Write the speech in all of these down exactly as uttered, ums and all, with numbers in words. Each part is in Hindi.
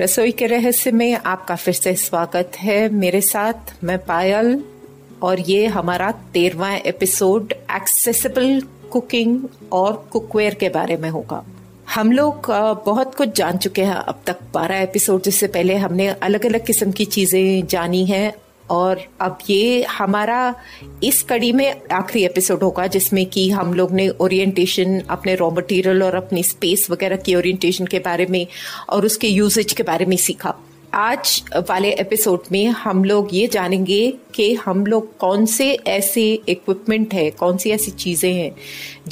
रसोई के रहस्य में आपका फिर से स्वागत है। मेरे साथ मैं पायल और ये हमारा तेरहवां एपिसोड एक्सेसिबल कुकिंग और कुकवेयर के बारे में होगा। हम लोग बहुत कुछ जान चुके हैं अब तक। बारह एपिसोड जिससे पहले हमने अलग अलग किस्म की चीज़ें जानी हैं और अब ये हमारा इस कड़ी में आखिरी एपिसोड होगा जिसमें कि हम लोग ने ओरिएंटेशन, अपने रॉ मटेरियल और अपनी स्पेस वगैरह की ओरिएंटेशन के बारे में और उसके यूजेज के बारे में सीखा। आज वाले एपिसोड में हम लोग ये जानेंगे कि हम लोग कौन से ऐसे इक्विपमेंट है, कौन सी ऐसी चीज़ें हैं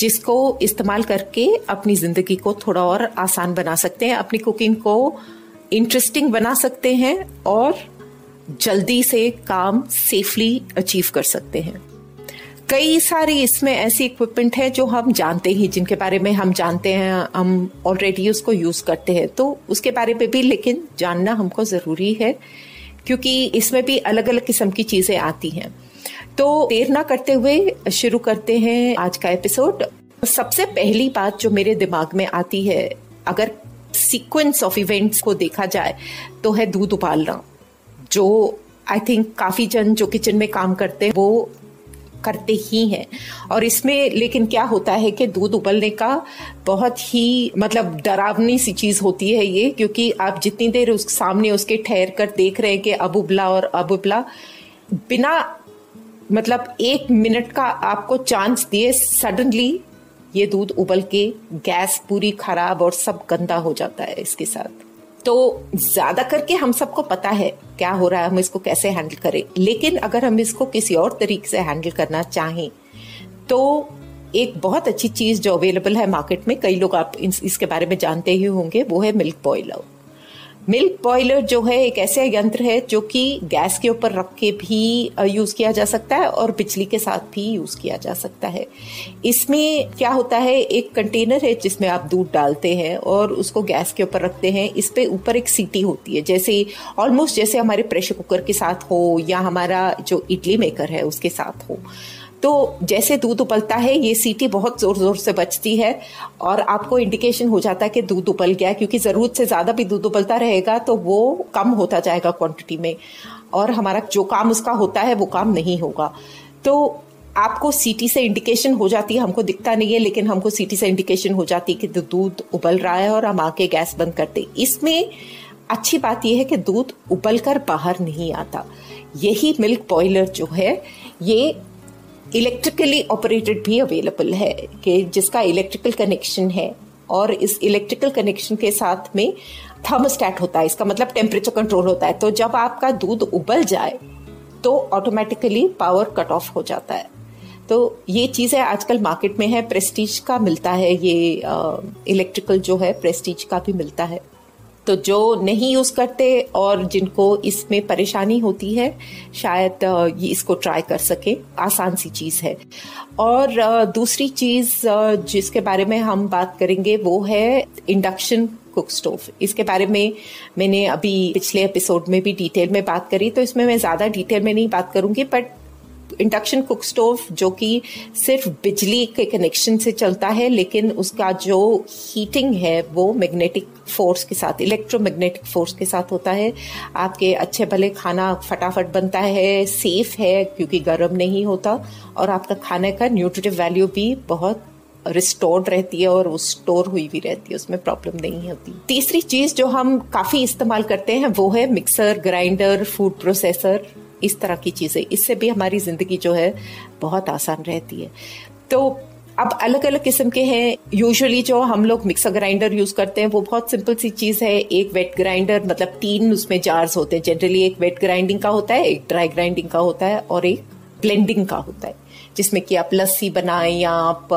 जिसको इस्तेमाल करके अपनी ज़िंदगी को थोड़ा और आसान बना सकते हैं, अपनी कुकिंग को इंटरेस्टिंग बना सकते हैं और जल्दी से काम सेफली अचीव कर सकते हैं। कई सारी इसमें ऐसी इक्विपमेंट है जो हम जानते ही, जिनके बारे में हम जानते हैं, हम ऑलरेडी उसको यूज़ करते हैं, तो उसके बारे में भी लेकिन जानना हमको ज़रूरी है क्योंकि इसमें भी अलग अलग किस्म की चीज़ें आती हैं। तो देर ना करते हुए शुरू करते हैं आज का एपिसोड। सबसे पहली बात जो मेरे दिमाग में आती है अगर सीक्वेंस ऑफ इवेंट्स को देखा जाए तो है दूध उबालना, जो आई थिंक काफ़ी जन जो किचन में काम करते हैं वो करते ही हैं। और इसमें लेकिन क्या होता है कि दूध उबलने का बहुत ही मतलब डरावनी सी चीज़ होती है ये, क्योंकि आप जितनी देर उस सामने उसके ठहर कर देख रहे हैं कि अब उबला और अब उबला, बिना मतलब एक मिनट का आपको चांस दिए सडनली ये दूध उबल के गैस पूरी खराब और सब गंदा हो जाता है इसके साथ। तो ज़्यादा करके हम सबको पता है क्या हो रहा है, हम इसको कैसे हैंडल करें, लेकिन अगर हम इसको किसी और तरीके से हैंडल करना चाहें तो एक बहुत अच्छी चीज़ जो अवेलेबल है मार्केट में, कई लोग आप इसके बारे में जानते ही होंगे, वो है मिल्क बॉयलर। मिल्क बॉयलर जो है एक ऐसा यंत्र है जो कि गैस के ऊपर रख के भी यूज़ किया जा सकता है और बिजली के साथ भी यूज़ किया जा सकता है। इसमें क्या होता है, एक कंटेनर है जिसमें आप दूध डालते हैं और उसको गैस के ऊपर रखते हैं। इस पे ऊपर एक सीटी होती है, जैसे ऑलमोस्ट जैसे हमारे प्रेशर कुकर के साथ हो या हमारा जो इडली मेकर है उसके साथ हो। तो जैसे दूध उबलता है ये सीटी बहुत ज़ोर ज़ोर से बजती है और आपको इंडिकेशन हो जाता है कि दूध उबल गया, क्योंकि ज़रूरत से ज़्यादा भी दूध उबलता रहेगा तो वो कम होता जाएगा क्वांटिटी में और हमारा जो काम उसका होता है वो काम नहीं होगा। तो आपको सीटी से इंडिकेशन हो जाती है, हमको दिखता नहीं है लेकिन हमको सीटी से इंडिकेशन हो जाती है कि दूध उबल रहा है और हम आके गैस बंद करते। इसमें अच्छी बात यह है कि दूध उबल कर बाहर नहीं आता। यही मिल्क बॉयलर जो है ये इलेक्ट्रिकली ऑपरेटेड भी अवेलेबल है कि जिसका इलेक्ट्रिकल कनेक्शन है और इस इलेक्ट्रिकल कनेक्शन के साथ में थर्मोस्टैट होता है, इसका मतलब टेम्परेचर कंट्रोल होता है। तो जब आपका दूध उबल जाए तो ऑटोमेटिकली पावर कट ऑफ हो जाता है। तो ये चीज़ें आजकल मार्केट में है, प्रेस्टीज का मिलता है ये आ, इलेक्ट्रिकल जो है प्रेस्टीज का भी मिलता है। तो जो नहीं यूज़ करते और जिनको इसमें परेशानी होती है शायद ये इसको ट्राई कर सके, आसान सी चीज़ है। और दूसरी चीज़ जिसके बारे में हम बात करेंगे वो है इंडक्शन कुक स्टोव। इसके बारे में मैंने अभी पिछले एपिसोड में भी डिटेल में बात करी तो इसमें मैं ज़्यादा डिटेल में नहीं बात करूँगी, बट इंडक्शन कुक स्टोव जो कि सिर्फ बिजली के कनेक्शन से चलता है लेकिन उसका जो हीटिंग है वो मैग्नेटिक फोर्स के साथ, इलेक्ट्रोमैग्नेटिक फोर्स के साथ होता है। आपके अच्छे भले खाना फटाफट बनता है, सेफ है क्योंकि गर्म नहीं होता और आपका खाने का न्यूट्रिटिव वैल्यू भी बहुत रिस्टोर्ड रहती है और वो स्टोर हुई भी रहती है, उसमें प्रॉब्लम नहीं होती। तीसरी चीज़ जो हम काफ़ी इस्तेमाल करते हैं वो है मिक्सर, ग्राइंडर, फूड प्रोसेसर, इस तरह की चीज़ें। इससे भी हमारी ज़िंदगी जो है बहुत आसान रहती है। तो अब अलग अलग किस्म के हैं। यूजुअली जो हम लोग मिक्सर ग्राइंडर यूज़ करते हैं वो बहुत सिंपल सी चीज़ है, एक वेट ग्राइंडर, मतलब तीन उसमें जार्स होते हैं जनरली, एक वेट ग्राइंडिंग का होता है, एक ड्राई ग्राइंडिंग का होता है और एक ब्लेंडिंग का होता है, जिसमें कि आप लस्सी बनाएं या आप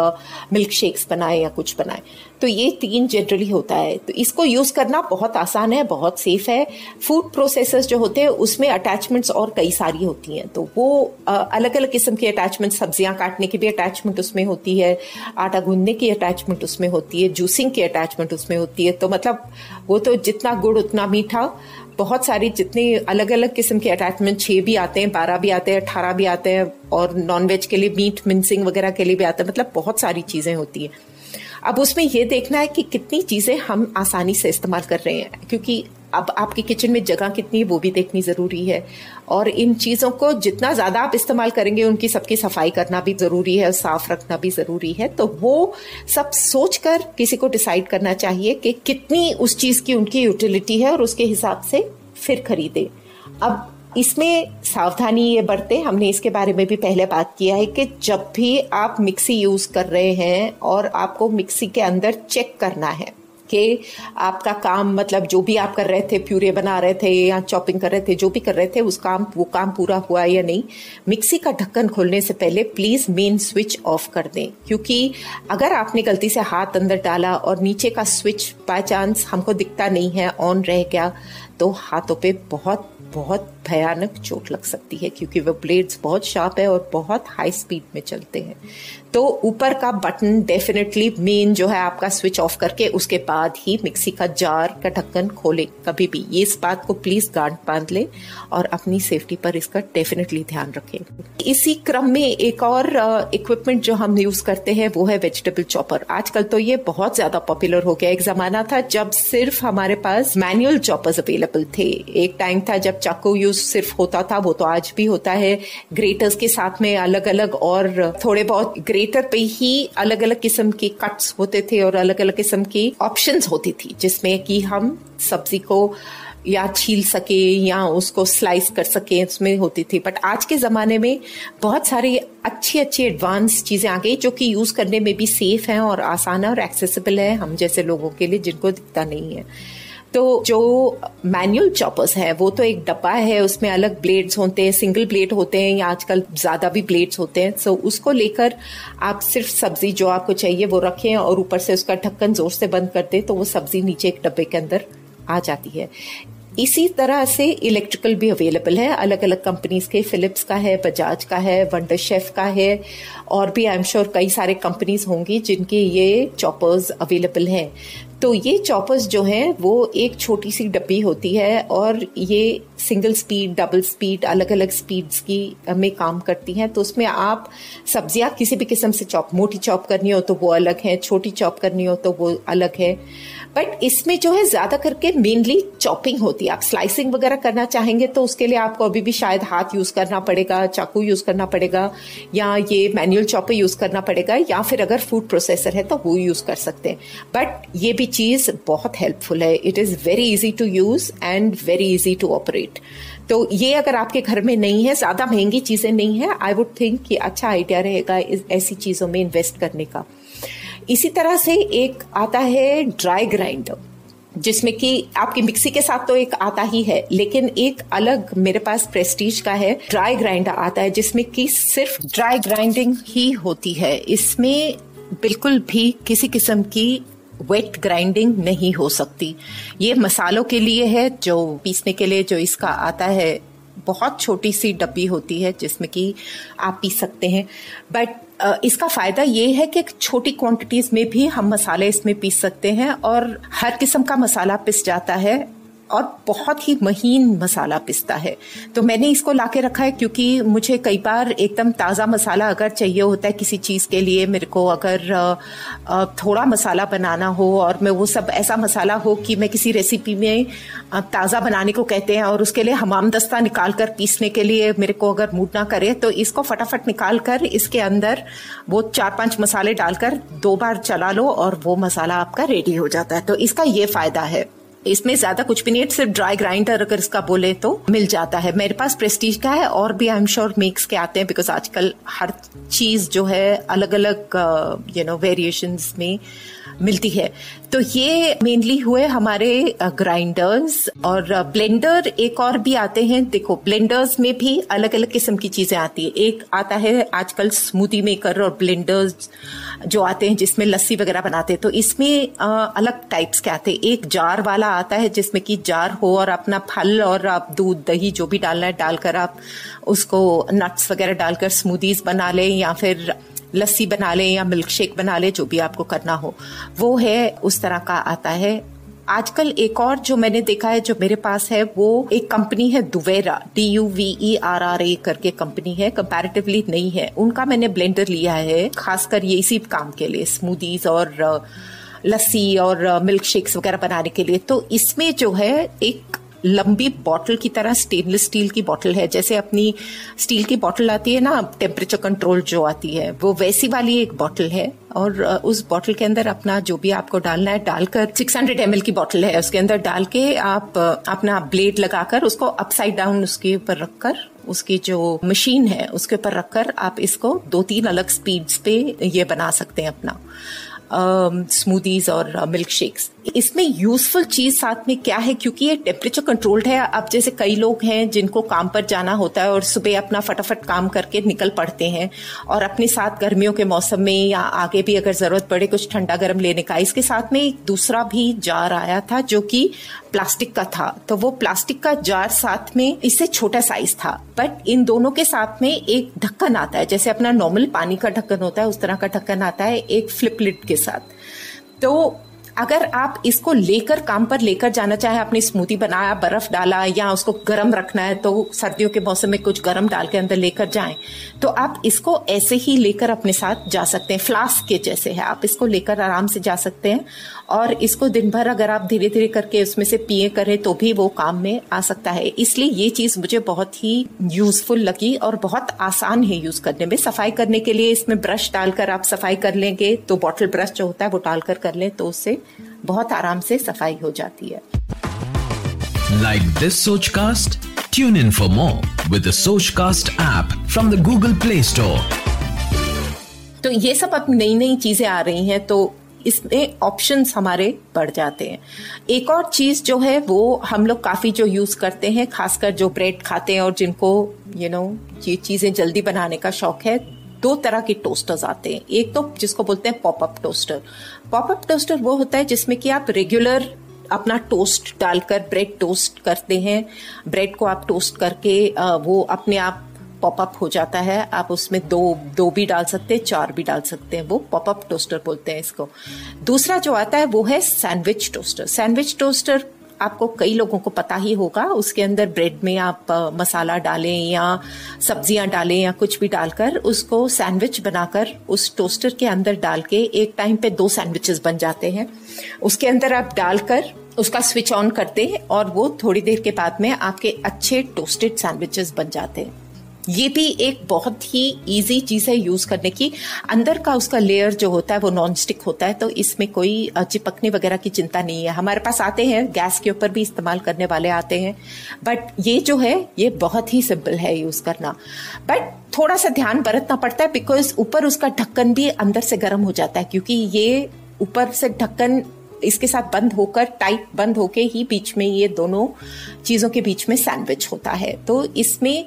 मिल्क शेक्स बनाएं या कुछ बनाएं, तो ये तीन जनरली होता है। तो इसको यूज़ करना बहुत आसान है, बहुत सेफ है। फूड प्रोसेसर्स जो होते हैं उसमें अटैचमेंट्स और कई सारी होती हैं, तो वो अलग अलग किस्म की अटैचमेंट, सब्जियां काटने की भी अटैचमेंट उसमें होती है, आटा गूंदने की अटैचमेंट उसमें होती है, जूसिंग की अटैचमेंट उसमें होती है। तो मतलब वो तो जितना गुड़ उतना मीठा, बहुत सारी जितने अलग अलग किस्म के अटैचमेंट, छः भी आते हैं, बारह भी आते हैं, अठारह भी आते हैं, और नॉनवेज के लिए मीट मिंसिंग वगैरह के लिए भी आते हैं, मतलब बहुत सारी चीज़ें होती हैं। अब उसमें यह देखना है कि कितनी चीज़ें हम आसानी से इस्तेमाल कर रहे हैं, क्योंकि अब आपके किचन में जगह कितनी है वो भी देखनी ज़रूरी है, और इन चीज़ों को जितना ज़्यादा आप इस्तेमाल करेंगे उनकी सबकी सफाई करना भी ज़रूरी है और साफ़ रखना भी ज़रूरी है। तो वो सब सोच कर किसी को डिसाइड करना चाहिए कि कितनी उस चीज़ की उनकी यूटिलिटी है और उसके हिसाब से फिर खरीदें। अब इसमें सावधानी ये बरतें, हमने इसके बारे में भी पहले बात किया है कि जब भी आप मिक्सी यूज़ कर रहे हैं और आपको मिक्सी के अंदर चेक करना है कि आपका काम, मतलब जो भी आप कर रहे थे, प्यूरे बना रहे थे या चॉपिंग कर रहे थे, जो भी कर रहे थे उस काम वो काम पूरा हुआ या नहीं, मिक्सी का ढक्कन खोलने से पहले प्लीज़ मेन स्विच ऑफ कर दें, क्योंकि अगर आपने गलती से हाथ अंदर डाला और नीचे का स्विच बाय चांस हमको दिखता नहीं है, ऑन रह गया, तो हाथों पे बहुत बहुत भयानक चोट लग सकती है, क्योंकि वह ब्लेड्स बहुत शार्प है और बहुत हाई स्पीड में चलते हैं। तो ऊपर का बटन डेफिनेटली मेन जो है आपका स्विच ऑफ करके उसके बाद ही मिक्सी का जार का ढक्कन खोलें कभी भी, ये इस बात को प्लीज़ गांठ बांध लें और अपनी सेफ्टी पर इसका डेफिनेटली ध्यान रखें। इसी क्रम में एक और इक्विपमेंट uh, जो हम यूज़ करते हैं वो है वेजिटेबल चॉपर। आजकल तो ये बहुत ज़्यादा पॉपुलर हो गया, एक ज़माना था जब सिर्फ हमारे पास मैनुअल चॉपर्स अवेलेबल थे, एक टाइम था जब चाकू यूज सिर्फ होता था, वो तो आज भी होता है। ग्रेटर्स के साथ में अलग अलग और थोड़े बहुत ग्रेटर पे ही अलग अलग किस्म के कट्स होते थे और अलग अलग किस्म की ऑप्शंस होती थी, जिसमें कि हम सब्जी को या छील सके या उसको स्लाइस कर सके, इसमें होती थी। बट आज के ज़माने में बहुत सारी अच्छी अच्छी एडवांस चीज़ें आ गई जो कि यूज़ करने में भी सेफ हैं और आसान है और एक्सेसिबल है हम जैसे लोगों के लिए जिनको दिखता नहीं है। तो जो मैनुअल चॉपर्स है वो तो एक डब्बा है, उसमें अलग ब्लेड्स होते हैं, सिंगल ब्लेड होते हैं या आजकल ज़्यादा भी ब्लेड्स होते हैं। सो उसको लेकर आप सिर्फ सब्जी जो आपको चाहिए वो रखें और ऊपर से उसका ढक्कन ज़ोर से बंद कर दें, तो वो सब्जी नीचे एक डब्बे के अंदर आ जाती है। इसी तरह से इलेक्ट्रिकल भी अवेलेबल है, अलग अलग कंपनीज के, फिलिप्स का है, बजाज का है, वंडर शेफ का है, और भी आई एम श्योर कई सारे कंपनीज होंगी जिनके ये चॉपर्स अवेलेबल हैं। तो ये चॉपर्स जो हैं वो एक छोटी सी डब्बी होती है और ये सिंगल स्पीड, डबल स्पीड, अलग अलग स्पीड्स की में काम करती हैं। तो उसमें आप सब्जियां किसी भी किस्म से चॉप, मोटी चॉप करनी हो तो वो अलग है, छोटी चॉप करनी हो तो वो अलग है। बट इसमें जो है ज़्यादा करके मेनली चॉपिंग होती है। आप स्लाइसिंग वगैरह करना चाहेंगे तो उसके लिए आपको अभी भी शायद हाथ यूज़ करना पड़ेगा, चाकू यूज़ करना पड़ेगा, या ये मैनुअल चॉपर यूज़ करना पड़ेगा, या फिर अगर फूड प्रोसेसर है तो वो यूज़ कर सकते हैं। बट ये भी चीज़ बहुत हेल्पफुल है, it is very easy to use and very easy to operate. तो ये अगर आपके घर में नहीं है, ज़्यादा महंगी चीज़ें नहीं है, आई वुड थिंक कि अच्छा आइडिया रहेगा ऐसी चीज़ों में इन्वेस्ट करने का। इसी तरह से एक आता है ड्राई ग्राइंडर, जिसमें कि आपकी मिक्सी के साथ तो एक आता ही है, लेकिन एक अलग मेरे पास प्रेस्टीज का है ड्राई ग्राइंडर आता है, जिसमें कि सिर्फ ड्राई ग्राइंडिंग ही होती है। इसमें बिल्कुल भी किसी किस्म की वेट ग्राइंडिंग नहीं हो सकती। ये मसालों के लिए है, जो पीसने के लिए जो इसका आता है, बहुत छोटी सी डब्बी होती है जिसमें कि आप पीस सकते हैं। बट इसका फ़ायदा ये है कि छोटी क्वांटिटीज़ में भी हम मसाले इसमें पीस सकते हैं और हर किस्म का मसाला पिस जाता है और बहुत ही महीन मसाला पिसता है। तो मैंने इसको लाके रखा है क्योंकि मुझे कई बार एकदम ताज़ा मसाला अगर चाहिए होता है किसी चीज़ के लिए, मेरे को अगर थोड़ा मसाला बनाना हो और मैं वो सब ऐसा मसाला हो कि मैं किसी रेसिपी में ताज़ा बनाने को कहते हैं और उसके लिए हमाम दस्ता निकाल कर पीसने के लिए मेरे को अगर मूड ना करे, तो इसको फटाफट निकाल कर इसके अंदर वो चार पाँच मसाले डालकर दो बार चला लो और वो मसाला आपका रेडी हो जाता है। तो इसका ये फ़ायदा है, इसमें ज़्यादा कुछ भी नहीं, सिर्फ ड्राई ग्राइंडर अगर इसका बोले तो मिल जाता है। मेरे पास प्रेस्टीज का है और भी आई एम श्योर मेक्स के आते हैं, बिकॉज आजकल हर चीज़ जो है अलग अलग यू नो वेरिएशंस में मिलती है। तो ये मेनली हुए हमारे ग्राइंडर्स और ब्लेंडर। एक और भी आते हैं, देखो ब्लेंडर्स में भी अलग अलग किस्म की चीजें आती है। एक आता है आजकल स्मूदी मेकर और ब्लेंडर्स जो आते हैं जिसमें लस्सी वगैरह बनाते हैं, तो इसमें अलग टाइप्स के आते हैं। एक जार वाला आता है जिसमें कि जार हो और अपना फल और आप दूध दही जो भी डालना है डालकर आप उसको नट्स वगैरह डालकर स्मूदीज बना लें या फिर लस्सी बना लें या मिल्क शेक बना लें, जो भी आपको करना हो वो है, उस तरह का आता है। आजकल एक और जो मैंने देखा है जो मेरे पास है वो एक कंपनी है दुवेरा, D U V E R R A करके कंपनी है, कंपैरेटिवली नहीं है। उनका मैंने ब्लेंडर लिया है खासकर ये इसी काम के लिए, स्मूदीज और लस्सी और मिल्क शेक्स वगैरह बनाने के लिए। तो इसमें जो है एक लंबी बॉटल की तरह स्टेनलेस स्टील की बॉटल है, जैसे अपनी स्टील की बॉटल आती है ना टेम्परेचर कंट्रोल जो आती है, वो वैसी वाली एक बॉटल है। और उस बॉटल के अंदर अपना जो भी आपको डालना है डालकर, छह सौ एम एल की बॉटल है, उसके अंदर डाल के आप अपना ब्लेड लगाकर उसको अपसाइड डाउन उसके ऊपर रखकर, उसकी जो मशीन है उसके ऊपर रखकर आप इसको दो तीन अलग स्पीड्स पे ये बना सकते हैं अपना स्मूदीज uh, और मिल्क uh, शेक्स। इसमें यूजफुल चीज साथ में क्या है, क्योंकि ये टेम्परेचर कंट्रोल्ड है। अब जैसे कई लोग हैं जिनको काम पर जाना होता है और सुबह अपना फटाफट काम करके निकल पड़ते हैं और अपने साथ गर्मियों के मौसम में या आगे भी अगर जरूरत पड़े कुछ ठंडा गर्म लेने का, इसके साथ में एक दूसरा भी जार आया था जो कि प्लास्टिक का था। तो वो प्लास्टिक का जार साथ में, इससे छोटा साइज था, बट इन दोनों के साथ में एक ढक्कन आता है, जैसे अपना नॉर्मल पानी का ढक्कन होता है उस तरह का ढक्कन आता है एक फ्लिप लिड के साथ। तो अगर आप इसको लेकर काम पर लेकर जाना चाहे, आपने स्मूदी बनाया बर्फ डाला या उसको गर्म रखना है तो सर्दियों के मौसम में कुछ गर्म डाल के अंदर लेकर जाएं, तो आप इसको ऐसे ही लेकर अपने साथ जा सकते हैं। फ्लास्क के जैसे है, आप इसको लेकर आराम से जा सकते हैं और इसको दिन भर अगर आप धीरे धीरे करके उसमें से पिए करें तो भी वो काम में आ सकता है। इसलिए ये चीज मुझे बहुत ही यूजफुल लगी और बहुत आसान है यूज करने में। सफाई करने के लिए इसमें ब्रश डालकर आप सफाई कर लेंगे तो बॉटल ब्रश जो होता है वो डालकर कर लें तो उससे बहुत आराम से सफाई हो जाती है। Like this Sochcast, tune in for more with the Sochcast app from the Google Play Store. तो ये सब अब नई नई चीजें आ रही हैं तो इसमें ऑप्शंस हमारे बढ़ जाते हैं। एक और चीज जो है वो हम लोग काफी जो यूज करते हैं, खासकर जो ब्रेड खाते हैं और जिनको यू नो ये चीजें जल्दी बनाने का शौक है, दो तरह के टोस्टर्स आते हैं। एक तो जिसको बोलते हैं पॉपअप टोस्टर। पॉपअप टोस्टर वो होता है जिसमें कि आप रेगुलर अपना टोस्ट डालकर ब्रेड टोस्ट करते हैं, ब्रेड को आप टोस्ट करके वो अपने आप पॉपअप हो जाता है। आप उसमें दो दो भी डाल सकते हैं, चार भी डाल सकते हैं, वो पॉपअप टोस्टर बोलते हैं इसको। दूसरा जो आता है वो है सैंडविच टोस्टर। सैंडविच टोस्टर आपको कई लोगों को पता ही होगा, उसके अंदर ब्रेड में आप मसाला डालें या सब्जियां डालें या कुछ भी डालकर उसको सैंडविच बनाकर उस टोस्टर के अंदर डाल के एक टाइम पे दो सैंडविचेस बन जाते हैं। उसके अंदर आप डालकर उसका स्विच ऑन करते हैं और वो थोड़ी देर के बाद में आपके अच्छे टोस्टेड सैंडविचेस बन जाते हैं। ये भी एक बहुत ही इजी चीज है यूज करने की। अंदर का उसका लेयर जो होता है वो नॉन स्टिक होता है, तो इसमें कोई चिपकने वगैरह की चिंता नहीं है। हमारे पास आते हैं गैस के ऊपर भी इस्तेमाल करने वाले आते हैं, बट ये जो है ये बहुत ही सिंपल है यूज करना, बट थोड़ा सा ध्यान बरतना पड़ता है बिकॉज ऊपर उसका ढक्कन भी अंदर से गर्म हो जाता है, क्योंकि ये ऊपर से ढक्कन इसके साथ बंद होकर टाइट बंद होके ही बीच में ये दोनों चीजों के बीच में सैंडविच होता है। तो इसमें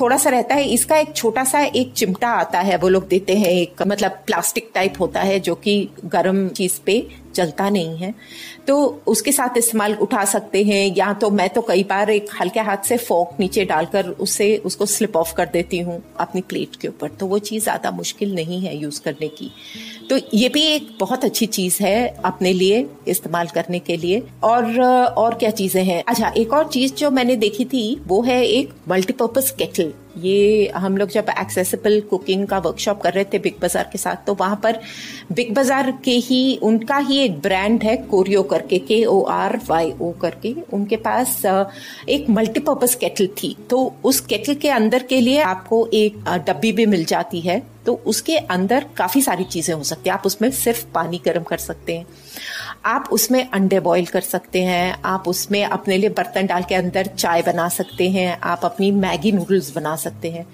थोड़ा सा रहता है। इसका एक छोटा सा एक चिमटा आता है, वो लोग देते हैं, एक मतलब प्लास्टिक टाइप होता है जो कि गर्म चीज पे जलता नहीं है, तो उसके साथ इस्तेमाल उठा सकते हैं। या तो मैं तो कई बार एक हल्के हाथ से फोक नीचे डालकर उससे उसको स्लिप ऑफ कर देती हूँ अपनी प्लेट के ऊपर, तो वो चीज ज्यादा मुश्किल नहीं है यूज करने की। तो ये भी एक बहुत अच्छी चीज है अपने लिए इस्तेमाल करने के लिए। और और क्या चीजें हैं, अच्छा एक और चीज जो मैंने देखी थी वो है एक मल्टीपर्पज केटल। ये हम लोग जब एक्सेसिबल कुकिंग का वर्कशॉप कर रहे थे बिग बाजार के साथ, तो वहां पर बिग बाजार के ही उनका ही एक ब्रांड है कोरियो करके, के ओ आर वाई ओ करके, उनके पास एक मल्टीपर्पज केटल थी। तो उस केटल के अंदर के लिए आपको एक डब्बी भी मिल जाती है तो उसके अंदर काफ़ी सारी चीज़ें हो सकती हैं। आप उसमें सिर्फ पानी गर्म कर सकते हैं, आप उसमें अंडे बॉईल कर सकते हैं, आप उसमें अपने लिए बर्तन डाल के अंदर चाय बना सकते हैं, आप अपनी मैगी नूडल्स बना सकते हैं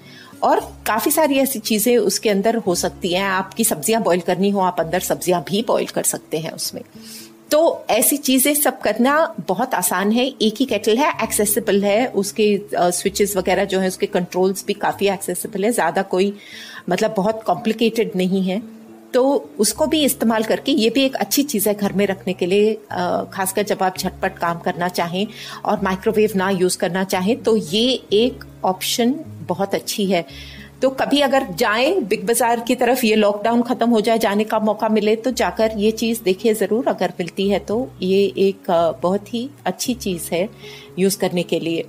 और काफ़ी सारी ऐसी चीज़ें उसके अंदर हो सकती हैं। आपकी सब्जियां बॉईल करनी हो, आप अंदर सब्जियां भी बॉईल कर सकते हैं उसमें। तो ऐसी चीज़ें सब करना बहुत आसान है। एक ही केटल है, एक्सेसिबल है, उसके स्विचेस वगैरह जो हैं उसके कंट्रोल्स भी काफ़ी एक्सेसिबल है, ज़्यादा कोई मतलब बहुत कॉम्प्लिकेटेड नहीं है। तो उसको भी इस्तेमाल करके, ये भी एक अच्छी चीज़ है घर में रखने के लिए, खासकर जब आप झटपट काम करना चाहें और माइक्रोवेव ना यूज़ करना चाहें तो ये एक ऑप्शन बहुत अच्छी है। तो कभी अगर जाएं बिग बाज़ार की तरफ, ये लॉकडाउन ख़त्म हो जाए, जाने का मौका मिले तो जाकर ये चीज़ देखिए ज़रूर, अगर मिलती है तो ये एक बहुत ही अच्छी चीज़ है यूज़ करने के लिए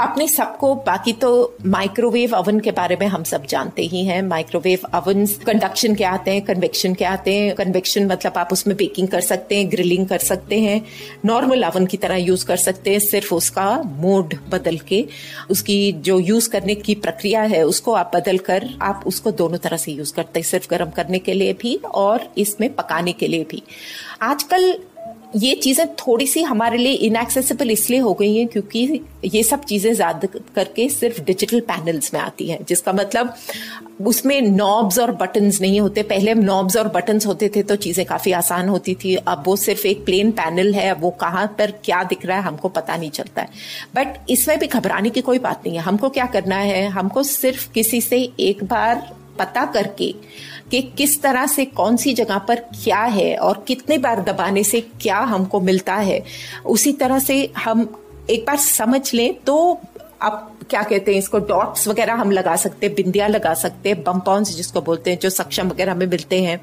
अपने सबको। बाकी तो माइक्रोवेव अवन के बारे में हम सब जानते ही हैं। माइक्रोवेव अवन कंडक्शन के आते हैं, कन्वेक्शन के आते हैं। कन्वेक्शन मतलब आप उसमें बेकिंग कर सकते हैं, ग्रिलिंग कर सकते हैं, नॉर्मल अवन की तरह यूज़ कर सकते हैं, सिर्फ उसका मोड बदल के, उसकी जो यूज़ करने की प्रक्रिया है उसको आप बदल कर आप उसको दोनों तरह से यूज़ करते हैं, सिर्फ गर्म करने के लिए भी और इसमें पकाने के लिए भी। आजकल ये चीज़ें थोड़ी सी हमारे लिए इनएक्सेसिबल इसलिए हो गई हैं क्योंकि ये सब चीज़ें ज़्यादा करके सिर्फ डिजिटल पैनल्स में आती हैं, जिसका मतलब उसमें नॉब्स और बटन्स नहीं होते। पहले नॉब्स और बटन्स होते थे तो चीज़ें काफ़ी आसान होती थी। अब वो सिर्फ एक प्लेन पैनल है, वो कहाँ पर क्या दिख रहा है हमको पता नहीं चलता है। बट इसमें भी घबराने की कोई बात नहीं है। हमको क्या करना है, हमको सिर्फ किसी से एक बार पता करके कि किस तरह से कौन सी जगह पर क्या है और कितने बार दबाने से क्या हमको मिलता है, उसी तरह से हम एक बार समझ लें तो आप क्या कहते हैं इसको, डॉट्स वगैरह हम लगा सकते हैं, बिंदियाँ लगा सकते हैं, बम्पॉन्स जिसको बोलते हैं, जो सक्षम वगैरह हमें मिलते हैं,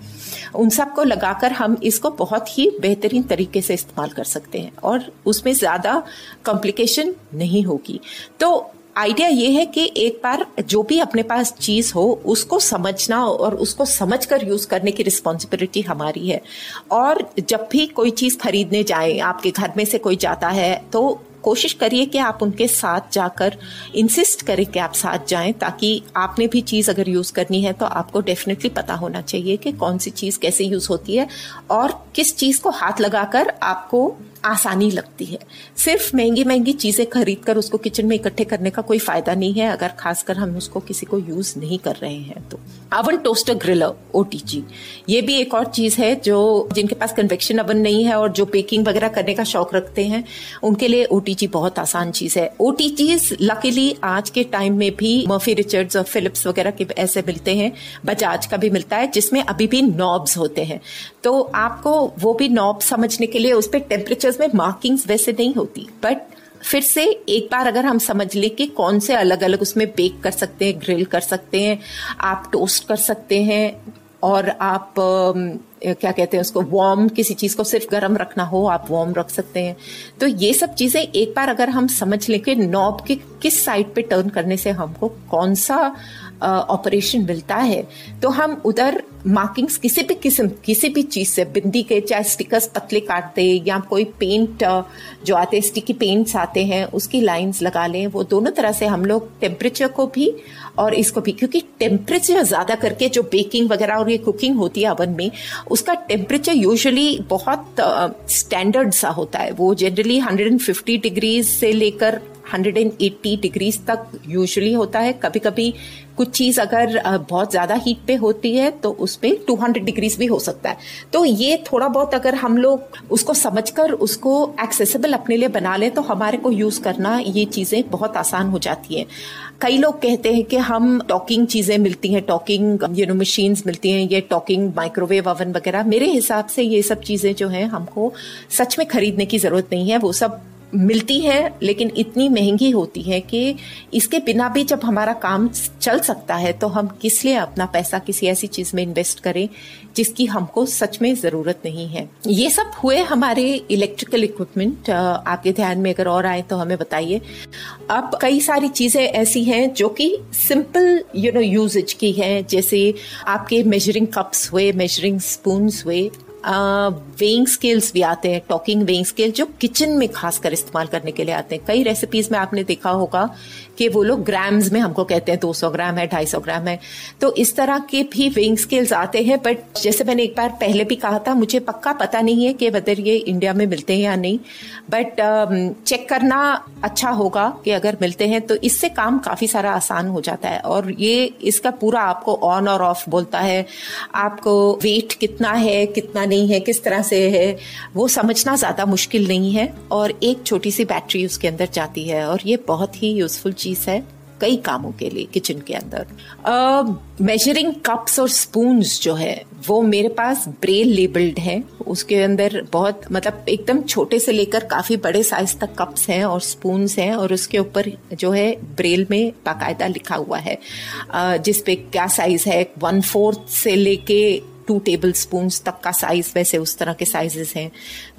उन सबको लगाकर हम इसको बहुत ही बेहतरीन तरीके से इस्तेमाल कर सकते हैं और उसमें ज़्यादा कॉम्प्लिकेशन नहीं होगी। तो आइडिया ये है कि एक बार जो भी अपने पास चीज़ हो उसको समझना और उसको समझकर यूज़ करने की रिस्पॉन्सिबिलिटी हमारी है। और जब भी कोई चीज़ खरीदने जाए, आपके घर में से कोई जाता है तो कोशिश करिए कि आप उनके साथ जाकर इंसिस्ट करें कि आप साथ जाएं, ताकि आपने भी चीज़ अगर यूज़ करनी है तो आपको डेफिनेटली पता होना चाहिए कि कौन सी चीज़ कैसे यूज़ होती है और किस चीज़ को हाथ लगाकर आपको आसानी लगती है। सिर्फ महंगी महंगी चीज़ें खरीद कर उसको किचन में इकट्ठे करने का कोई फ़ायदा नहीं है, अगर खासकर हम उसको किसी को यूज़ नहीं कर रहे हैं तो। Oven toaster griller O T G, ये भी एक और चीज़ है जो जिनके पास कन्वेक्शन अवन नहीं है और जो बेकिंग वगैरह करने का शौक रखते हैं उनके लिए ओ टी जी बहुत आसान चीज़ है। ओ टी जीज़ लकीली आज के टाइम में भी मर्फी रिचर्ड्स और फिलिप्स वगैरह के ऐसे मिलते हैं, बजाज का भी मिलता है, जिसमें अभी भी नॉब्स होते हैं। तो आपको वो भी नॉब समझने के लिए, उस पर टेम्परेचर में मार्किंग्स वैसे नहीं होती, बट फिर से एक बार अगर हम समझ लें कि कौन से अलग अलग उसमें बेक कर सकते हैं, ग्रिल कर सकते हैं, आप टोस्ट कर सकते हैं और आप क्या कहते हैं उसको वार्म, किसी चीज़ को सिर्फ गर्म रखना हो आप वार्म रख सकते हैं। तो ये सब चीज़ें एक बार अगर हम समझ लें कि नॉब के किस साइड पे टर्न करने से हमको कौन सा ऑपरेशन मिलता है तो हम उधर मार्किंग्स किसी भी किस्म किसी भी चीज़ से, बिंदी के चाहे स्टिकर्स पतले काटते या कोई पेंट जो आते हैं, स्टिकी पेंट्स आते हैं, उसकी लाइंस लगा लें। वो दोनों तरह से हम लोग टेम्परेचर को भी और इसको भी, क्योंकि टेम्परेचर ज़्यादा करके जो बेकिंग वगैरह और ये कुकिंग होती है अवन में, उसका टेम्परेचर यूजुअली बहुत स्टैंडर्ड सा होता है। वो जनरली एक सौ पचास डिग्रीज से लेकर एक सौ अस्सी डिग्रीज तक यूजुअली होता है। कभी कभी कुछ चीज़ अगर बहुत ज़्यादा हीट पे होती है तो उस पर दो सौ डिग्रीज भी हो सकता है। तो ये थोड़ा बहुत अगर हम लोग उसको समझकर उसको एक्सेसिबल अपने लिए बना लें तो हमारे को यूज़ करना ये चीज़ें बहुत आसान हो जाती हैं। कई लोग कहते हैं कि हम टॉकिंग चीज़ें मिलती हैं, टॉकिंग यू नो मशीन्स मिलती हैं, ये टॉकिंग माइक्रोवेव अवन वगैरह। मेरे हिसाब से ये सब चीज़ें जो हैं हमको सच में खरीदने की ज़रूरत नहीं है। वो सब मिलती है लेकिन इतनी महंगी होती है कि इसके बिना भी जब हमारा काम चल सकता है तो हम किस लिए अपना पैसा किसी ऐसी चीज़ में इन्वेस्ट करें जिसकी हमको सच में ज़रूरत नहीं है। ये सब हुए हमारे इलेक्ट्रिकल इक्विपमेंट। आपके ध्यान में अगर और आए तो हमें बताइए। अब कई सारी चीज़ें ऐसी हैं जो कि सिंपल यू नो यूजेज की हैं, जैसे आपके मेजरिंग कप्स हुए, मेजरिंग स्पून्स हुए, वेइंग uh, स्केल्स भी आते हैं, टॉकिंग वेइंग स्केल जो किचन में खासकर इस्तेमाल करने के लिए आते हैं। कई रेसिपीज़ में आपने देखा होगा कि वो लोग ग्राम्स में हमको कहते हैं दो सौ ग्राम है, ढाई सौ ग्राम है। तो इस तरह के भी वेइंग स्केल्स आते हैं। बट जैसे मैंने एक बार पहले भी कहा था, मुझे पक्का पता नहीं है कि वेदर ये इंडिया में मिलते हैं या नहीं, बट चेक करना अच्छा होगा कि अगर मिलते हैं तो इससे काम काफ़ी सारा आसान हो जाता है। और ये इसका पूरा आपको ऑन और ऑफ बोलता है, आपको वेट कितना है कितना नहीं है किस तरह से है वो समझना ज़्यादा मुश्किल नहीं है, और एक छोटी सी बैटरी उसके अंदर जाती है और ये बहुत ही यूज़फुल चीज़ है कई कामों के लिए किचन के अंदर। मेजरिंग कप्स और स्पून्स जो है वो मेरे पास ब्रेल लेबल्ड है, उसके अंदर बहुत मतलब एकदम छोटे से लेकर काफ़ी बड़े साइज तक कप्स हैं और स्पून्स हैं, और उसके ऊपर जो है ब्रेल में बाकायदा लिखा हुआ है जिसपे क्या साइज है, वन फोर्थ से लेके टू टेबल स्पून तक का साइज, वैसे उस तरह के साइजेस हैं।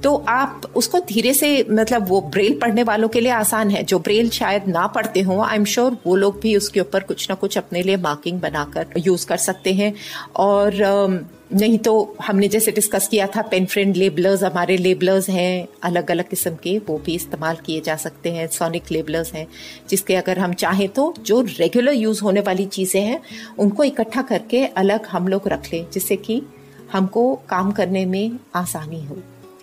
तो आप उसको धीरे से मतलब वो ब्रेल पढ़ने वालों के लिए आसान है, जो ब्रेल शायद ना पढ़ते हों आई एम श्योर वो लोग भी उसके ऊपर कुछ ना कुछ अपने लिए मार्किंग बनाकर यूज कर सकते हैं। और नहीं तो हमने जैसे डिस्कस किया था पेन फ्रेंड लेबलर्स, हमारे लेबलर्स हैं अलग अलग किस्म के, वो भी इस्तेमाल किए जा सकते हैं। सोनिक लेबलर्स हैं जिसके अगर हम चाहें तो जो रेगुलर यूज़ होने वाली चीज़ें हैं उनको इकट्ठा करके अलग हम लोग रख लें जिससे कि हमको काम करने में आसानी हो।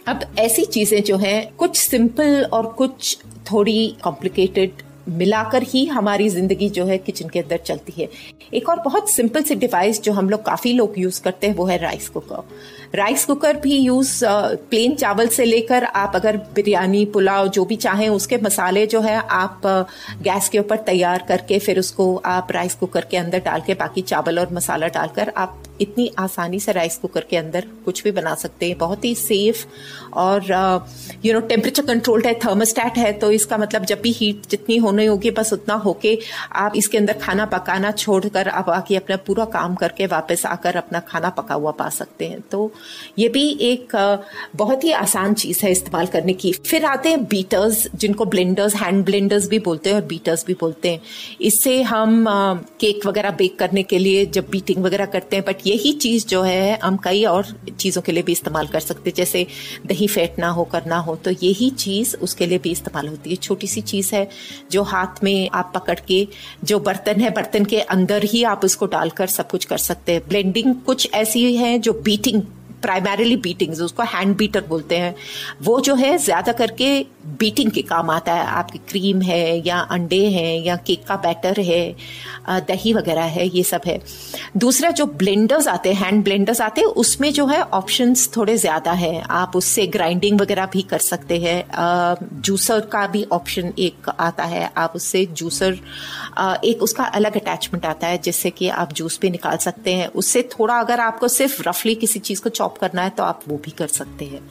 अब ऐसी चीज़ें जो हैं कुछ सिंपल और कुछ थोड़ी कॉम्प्लिकेटेड मिलाकर ही हमारी जिंदगी जो है किचन के अंदर चलती है। एक और बहुत सिंपल सी डिवाइस जो हम लोग काफ़ी लोग यूज़ करते हैं वो है राइस कुकर। राइस कुकर भी यूज़ प्लेन चावल से लेकर आप अगर बिरयानी पुलाव जो भी चाहें उसके मसाले जो है आप गैस के ऊपर तैयार करके फिर उसको आप राइस कुकर के अंदर डाल के बाकी चावल और मसाला डालकर आप इतनी आसानी से राइस कुकर के अंदर कुछ भी बना सकते हैं। बहुत ही सेफ और यू नो टेम्परेचर कंट्रोल्ड है, थर्मोस्टैट है, तो इसका मतलब जब भी हीट जितनी नहीं होगी बस उतना होके आप इसके अंदर खाना पकाना छोड़कर आप आके अपना पूरा काम करके वापस आकर अपना खाना पका हुआ पा सकते हैं। तो ये भी एक बहुत ही आसान चीज है इस्तेमाल करने की। फिर आते हैं बीटर्स, जिनको ब्लेंडर्स, हैंड ब्लेंडर्स भी बोलते हैं और बीटर्स भी बोलते हैं। इससे हम केक वगैरह बेक करने के लिए जब बीटिंग वगैरह करते हैं, बट यही चीज जो है हम कई और चीजों के लिए भी इस्तेमाल कर सकते हैं, जैसे दही फेंटना हो करना हो तो यही चीज उसके लिए भी इस्तेमाल होती है। छोटी सी चीज है जो हाथ में आप पकड़ के जो बर्तन है बर्तन के अंदर ही आप उसको डालकर सब कुछ कर सकते हैं। ब्लेंडिंग कुछ ऐसी है जो बीटिंग, प्राइमरीली बीटिंग्स, उसको हैंड बीटर बोलते हैं, वो जो है ज़्यादा करके बीटिंग के काम आता है। आपकी क्रीम है या अंडे हैं या केक का बैटर है, दही वगैरह है, ये सब है। दूसरा जो ब्लेंडर्स आते हैं, हैंड ब्लेंडर्स आते हैं, उसमें जो है ऑप्शंस थोड़े ज़्यादा हैं, आप उससे ग्राइंडिंग वगैरह भी कर सकते हैं। जूसर का भी ऑप्शन एक आता है, आप उससे जूसर एक उसका अलग अटैचमेंट आता है जिससे कि आप जूस भी निकाल सकते हैं। उससे थोड़ा अगर आपको सिर्फ रफली किसी चीज़ को चॉप करना है तो आप वो भी कर सकते हैं।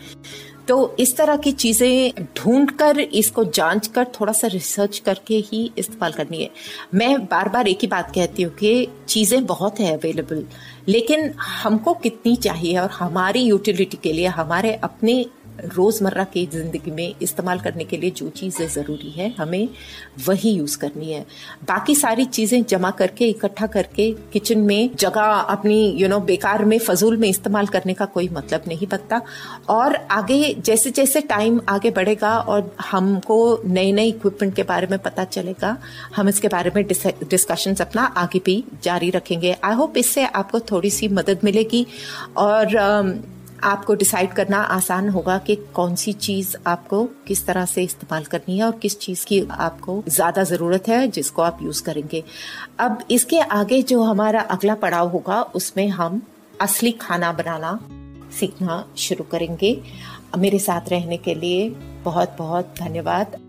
तो इस तरह की चीज़ें ढूंढकर इसको जांच कर थोड़ा सा रिसर्च करके ही इस्तेमाल करनी है। मैं बार बार एक ही बात कहती हूँ कि चीज़ें बहुत है अवेलेबल, लेकिन हमको कितनी चाहिए और हमारी यूटिलिटी के लिए, हमारे अपने रोज़मर्रा की ज़िंदगी में इस्तेमाल करने के लिए जो चीज़ें ज़रूरी है हमें वही यूज़ करनी है। बाकी सारी चीज़ें जमा करके इकट्ठा करके किचन में जगह अपनी यू नो बेकार में फजूल में इस्तेमाल करने का कोई मतलब नहीं बनता। और आगे जैसे जैसे टाइम आगे बढ़ेगा और हमको नए नए इक्विपमेंट के बारे में पता चलेगा, हम इसके बारे में डिस्कशंस अपना आगे भी जारी रखेंगे। आई होप इससे आपको थोड़ी सी मदद मिलेगी और आपको डिसाइड करना आसान होगा कि कौन सी चीज़ आपको किस तरह से इस्तेमाल करनी है और किस चीज़ की आपको ज़्यादा ज़रूरत है जिसको आप यूज़ करेंगे। अब इसके आगे जो हमारा अगला पड़ाव होगा उसमें हम असली खाना बनाना सीखना शुरू करेंगे। मेरे साथ रहने के लिए बहुत बहुत धन्यवाद।